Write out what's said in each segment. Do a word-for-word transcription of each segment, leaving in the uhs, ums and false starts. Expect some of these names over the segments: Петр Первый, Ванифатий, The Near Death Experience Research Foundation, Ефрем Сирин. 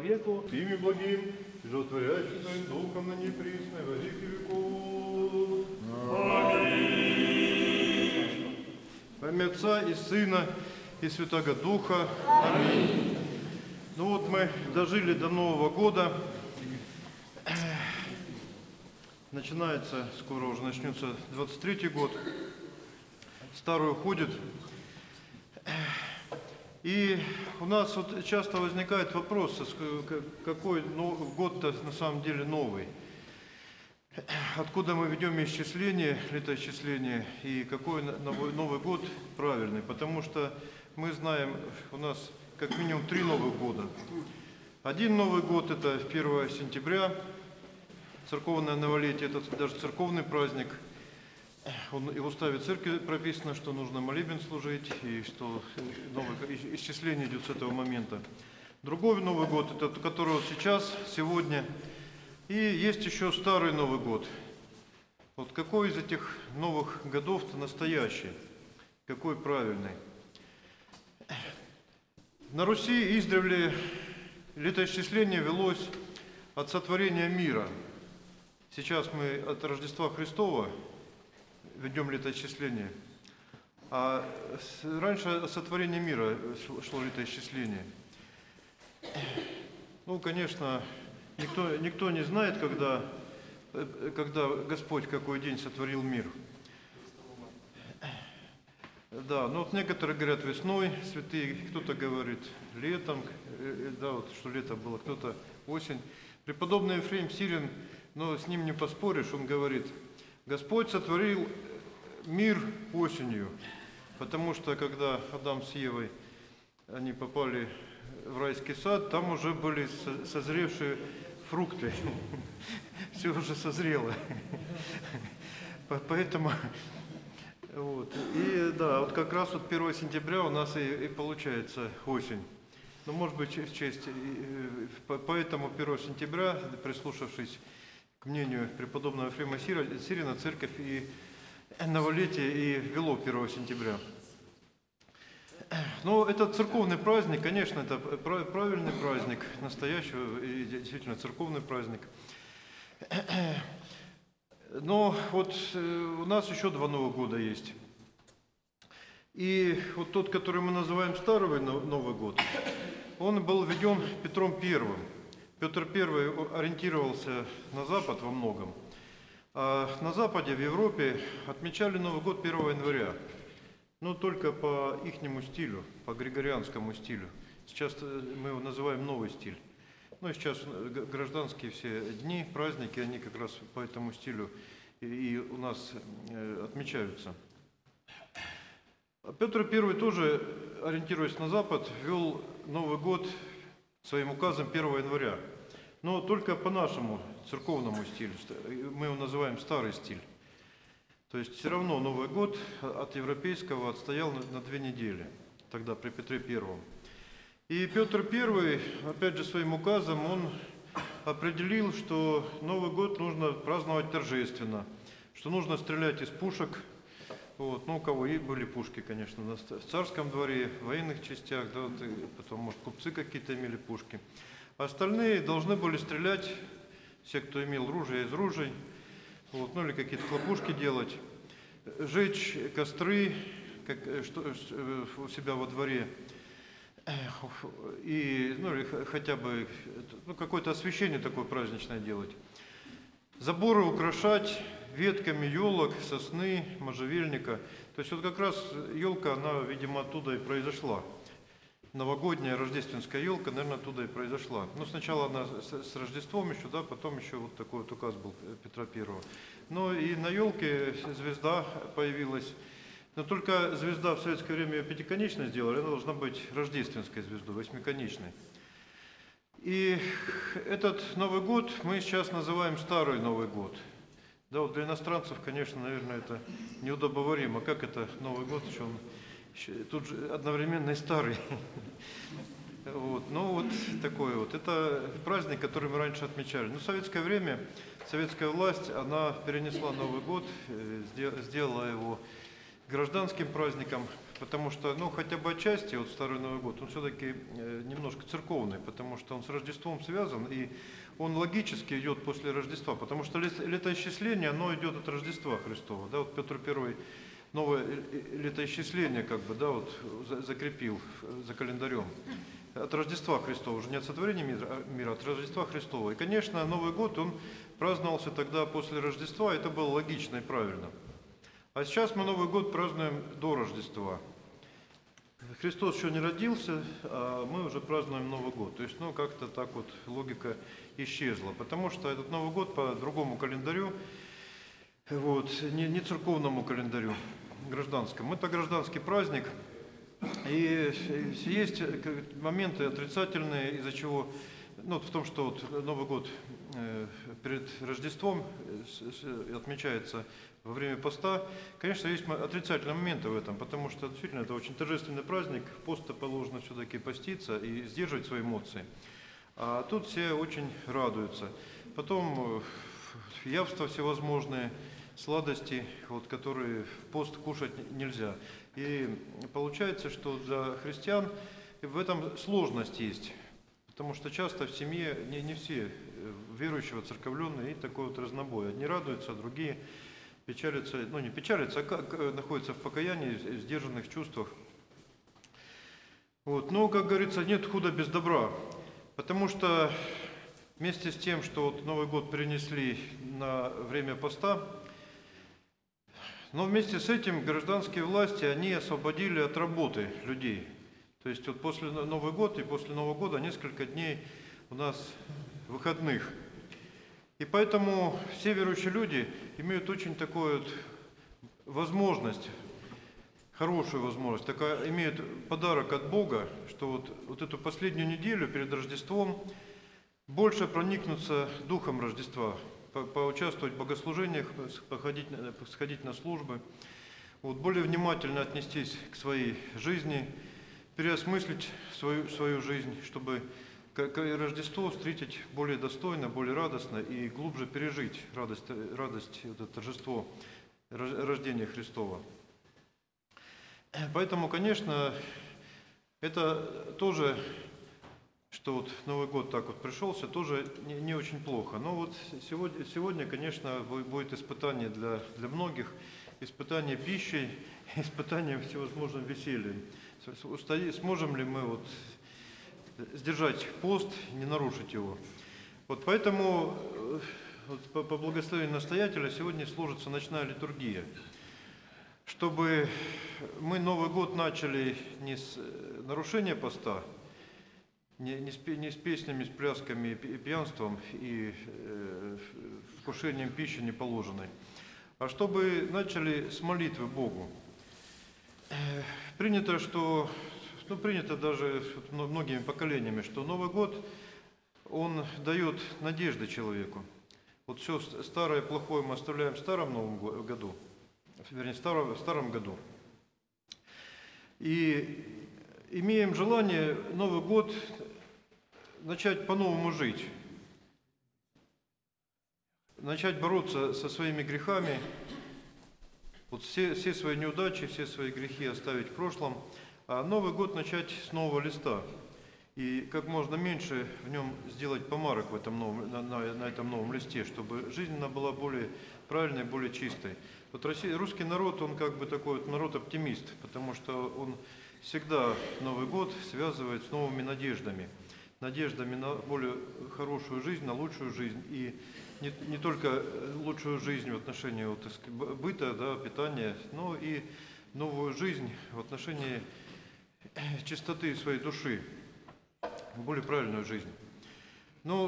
человеку. Имя благим, животворящим духом на неприсной во веки веков. Аминь. Во имя Отца и Сына и Святого Духа. Аминь. Ну вот мы дожили до Нового года. Начинается, скоро уже начнется двадцать третий год. Старый уходит. И у нас вот часто возникает вопрос, какой год-то на самом деле новый. Откуда мы ведем исчисление, летоисчисление, и какой Новый год правильный. Потому что мы знаем, у нас как минимум три Новых года. Один Новый год – это первое сентября. Церковное новолетие – это даже церковный праздник. Он, и в уставе церкви прописано, что нужно молебен служить, и что новое исчисление идет с этого момента. Другой Новый год – это который вот сейчас, сегодня. И есть еще старый Новый год. Вот какой из этих новых годов-то настоящий? Какой правильный? На Руси издревле летоисчисление велось от сотворения мира. Сейчас мы от Рождества Христова ведем летоисчисление, а раньше от сотворения мира шло летоисчисление. Ну, конечно, никто, никто не знает, когда, когда Господь какой день сотворил мир. Да, но вот некоторые говорят весной, святые, кто-то говорит летом, да, вот что лето было, кто-то осень. Преподобный Ефрем Сирин, но с ним не поспоришь, он говорит, Господь сотворил мир осенью, потому что когда Адам с Евой, они попали в райский сад, там уже были созревшие фрукты, все уже созрело, поэтому, вот, и да, вот как раз вот первое сентября у нас и получается осень. Ну, может быть, в честь, поэтому первое сентября, прислушавшись к мнению преподобного Ефрема Сирина, церковь и новолетие и ввело первое сентября. Но это церковный праздник, конечно, это правильный праздник, настоящий и действительно церковный праздник. Но вот у нас еще два Новых года есть. И вот тот, который мы называем Старый Новый год, он был введен Петром Первым. Петр Первый ориентировался на Запад во многом. А на Западе, в Европе, отмечали Новый год первого января, но только по ихнему стилю, по григорианскому стилю. Сейчас мы его называем новый стиль. Ну и сейчас гражданские все дни, праздники, они как раз по этому стилю и у нас отмечаются. Петр Первый тоже, ориентируясь на Запад, ввел Новый год своим указом первого января. Но только по нашему церковному стилю, мы его называем старый стиль. То есть все равно Новый год от европейского отстоял на две недели, тогда при Петре Первом. И Петр Первый, опять же своим указом, он определил, что Новый год нужно праздновать торжественно, что нужно стрелять из пушек. Вот, ну, у кого и были пушки, конечно, на, в царском дворе, в военных частях, да, вот, потом, может, купцы какие-то имели пушки. Остальные должны были стрелять, все, кто имел ружье, из ружей, вот, ну, или какие-то хлопушки делать, жечь костры как, что, у себя во дворе, и, ну, или хотя бы ну, какое-то освещение такое праздничное делать. Заборы украшать ветками елок, сосны, можжевельника. То есть вот как раз елка, она, видимо, оттуда и произошла. Новогодняя рождественская елка, наверное, оттуда и произошла. Но сначала она с Рождеством еще, да, потом еще вот такой вот указ был Петра Первого. Но и на елке звезда появилась. Но только звезда в советское время ее пятиконечной сделали, она должна быть рождественской звездой, восьмиконечной. И этот Новый год мы сейчас называем Старый Новый год. Да, вот для иностранцев, конечно, наверное, это неудобоваримо. Как это Новый год, еще он еще, тут же одновременно и старый. Вот, ну вот такое вот. Это праздник, который мы раньше отмечали. Но в советское время, советская власть, она перенесла Новый год, сделала его гражданским праздником, потому что, ну, хотя бы отчасти, вот Старый Новый год, он все-таки немножко церковный, потому что он с Рождеством связан, и он логически идет после Рождества, потому что летоисчисление, оно идет от Рождества Христова, да, вот Петр Первый новое летоисчисление, как бы, да, вот закрепил за календарем. От Рождества Христова, уже не от сотворения мира, мира, от Рождества Христова. И, конечно, Новый год, он праздновался тогда после Рождества, это было логично и правильно. А сейчас мы Новый год празднуем до Рождества. Христос еще не родился, а мы уже празднуем Новый год. То есть, ну, как-то так вот логика исчезла, потому что этот Новый год по другому календарю, вот, не, не церковному календарю, гражданскому. Это гражданский праздник. И есть моменты отрицательные, из-за чего, ну, в том, что вот Новый год перед Рождеством отмечается во время поста, конечно, есть отрицательные моменты в этом, потому что действительно это очень торжественный праздник, в пост-то положено все-таки поститься и сдерживать свои эмоции. А тут все очень радуются. Потом явства всевозможные, сладости, вот, которые в пост кушать нельзя. И получается, что для христиан в этом сложность есть, потому что часто в семье не, не все верующие, воцерковленные, и такой вот разнобой. Одни радуются, а другие печалятся, ну не печалятся, а как, находятся в покаянии, в сдержанных чувствах. Вот. Но, как говорится, нет худа без добра, потому что вместе с тем, что вот Новый год перенесли на время поста, но вместе с этим гражданские власти, они освободили от работы людей. То есть вот после Нового года и после Нового года несколько дней у нас выходных. И поэтому все верующие люди имеют очень такую вот возможность, хорошую возможность, такая, имеют подарок от Бога, что вот, вот эту последнюю неделю перед Рождеством больше проникнуться духом Рождества, поучаствовать в богослужениях, походить, сходить на службы, вот, более внимательно отнестись к своей жизни, переосмыслить свою, свою жизнь, чтобы Рождество встретить более достойно, более радостно и глубже пережить радость, радость это торжество рождения Христова. Поэтому, конечно, это тоже... что вот Новый год так вот пришелся, тоже не, не очень плохо. Но вот сегодня, сегодня конечно, будет испытание для, для многих, испытание пищей, испытание всевозможным весельем. Сможем ли мы вот сдержать пост, не нарушить его? Вот поэтому вот по, по благословению настоятеля сегодня служится ночная литургия. Чтобы мы Новый год начали не с нарушения поста, Не, не, с, не с песнями, с плясками и пьянством, и э, вкушением пищи неположенной, а чтобы начали с молитвы Богу. Э, принято, что, ну, принято даже многими поколениями, что Новый год, он дает надежды человеку. Вот все старое плохое мы оставляем в старом Новом году, вернее, в старом, в старом году. И... имеем желание Новый год начать по-новому жить, начать бороться со своими грехами, вот все, все свои неудачи, все свои грехи оставить в прошлом, а Новый год начать с нового листа и как можно меньше в нем сделать помарок в этом новом, на, на, на этом новом листе, чтобы жизнь она была более правильной, более чистой. Вот Россия, русский народ, он как бы такой вот народ-оптимист, потому что он всегда Новый год связывает с новыми надеждами, надеждами на более хорошую жизнь, на лучшую жизнь. И не, не только лучшую жизнь в отношении вот, быта, да, питания, но и новую жизнь в отношении чистоты своей души, более правильную жизнь. Но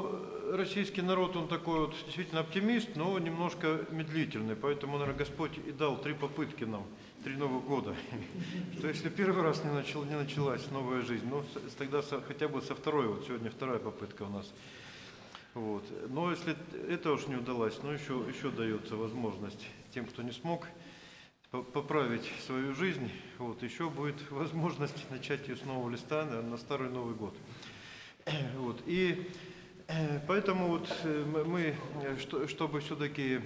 российский народ, он такой вот действительно оптимист, но немножко медлительный, поэтому, наверное, Господь и дал три попытки нам, три Новых года. Что если первый раз не, начал, не началась новая жизнь, ну тогда со, хотя бы со второй, вот сегодня вторая попытка у нас. Вот. Но если это уж не удалось, ну еще, еще дается возможность тем, кто не смог поправить свою жизнь, вот, еще будет возможность начать ее с нового листа на, на Старый Новый год. Вот. И поэтому вот мы, чтобы все-таки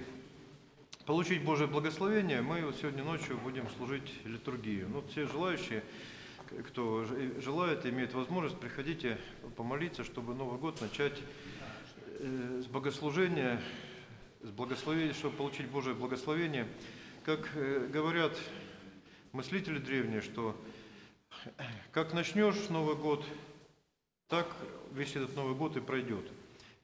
получить Божие благословение, мы вот сегодня ночью будем служить литургию. Ну, все желающие, кто желает и имеет возможность, приходите помолиться, чтобы Новый год начать с богослужения, с благословения, чтобы получить Божие благословение. Как говорят мыслители древние, что как начнешь Новый год, так весь этот Новый год и пройдет.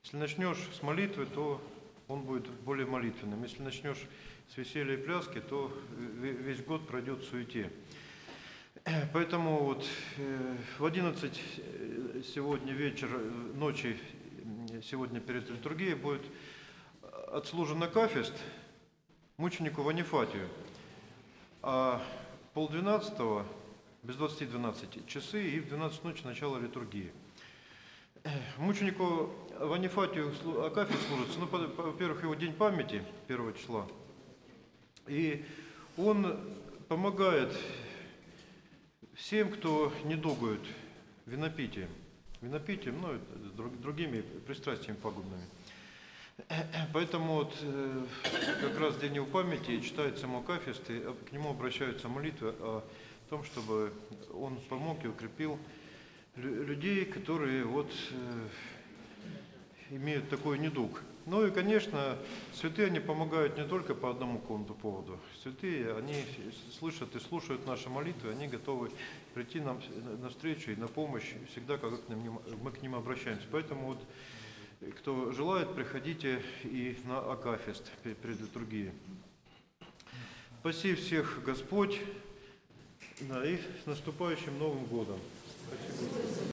Если начнешь с молитвы, то он будет более молитвенным. Если начнешь с веселья и пляски, то весь год пройдет в суете. Поэтому вот в одиннадцать сегодня вечер, ночи, сегодня перед литургией будет отслужен акафист мученику Ванифатию. А полдвенадцатого, без двадцати двенадцать часы и в двенадцать ночи начало литургии. Мученику Ванифатию акафист служится, ну, во-первых, его день памяти, первого числа. И он помогает всем, кто недугует винопитием, винопитием, ну, и другими пристрастиями пагубными. Поэтому вот как раз день его памяти читается ему акафист, и к нему обращаются молитвы о том, чтобы он помог и укрепил людей, которые вот имеют такой недуг. Ну и, конечно, святые, они помогают не только по одному какому-то поводу. Святые, они слышат и слушают наши молитвы, они готовы прийти нам навстречу и на помощь всегда, как мы к ним обращаемся. Поэтому вот, кто желает, приходите и на акафист перед литургией. Спаси всех Господь, да, и с наступающим Новым годом. Спасибо.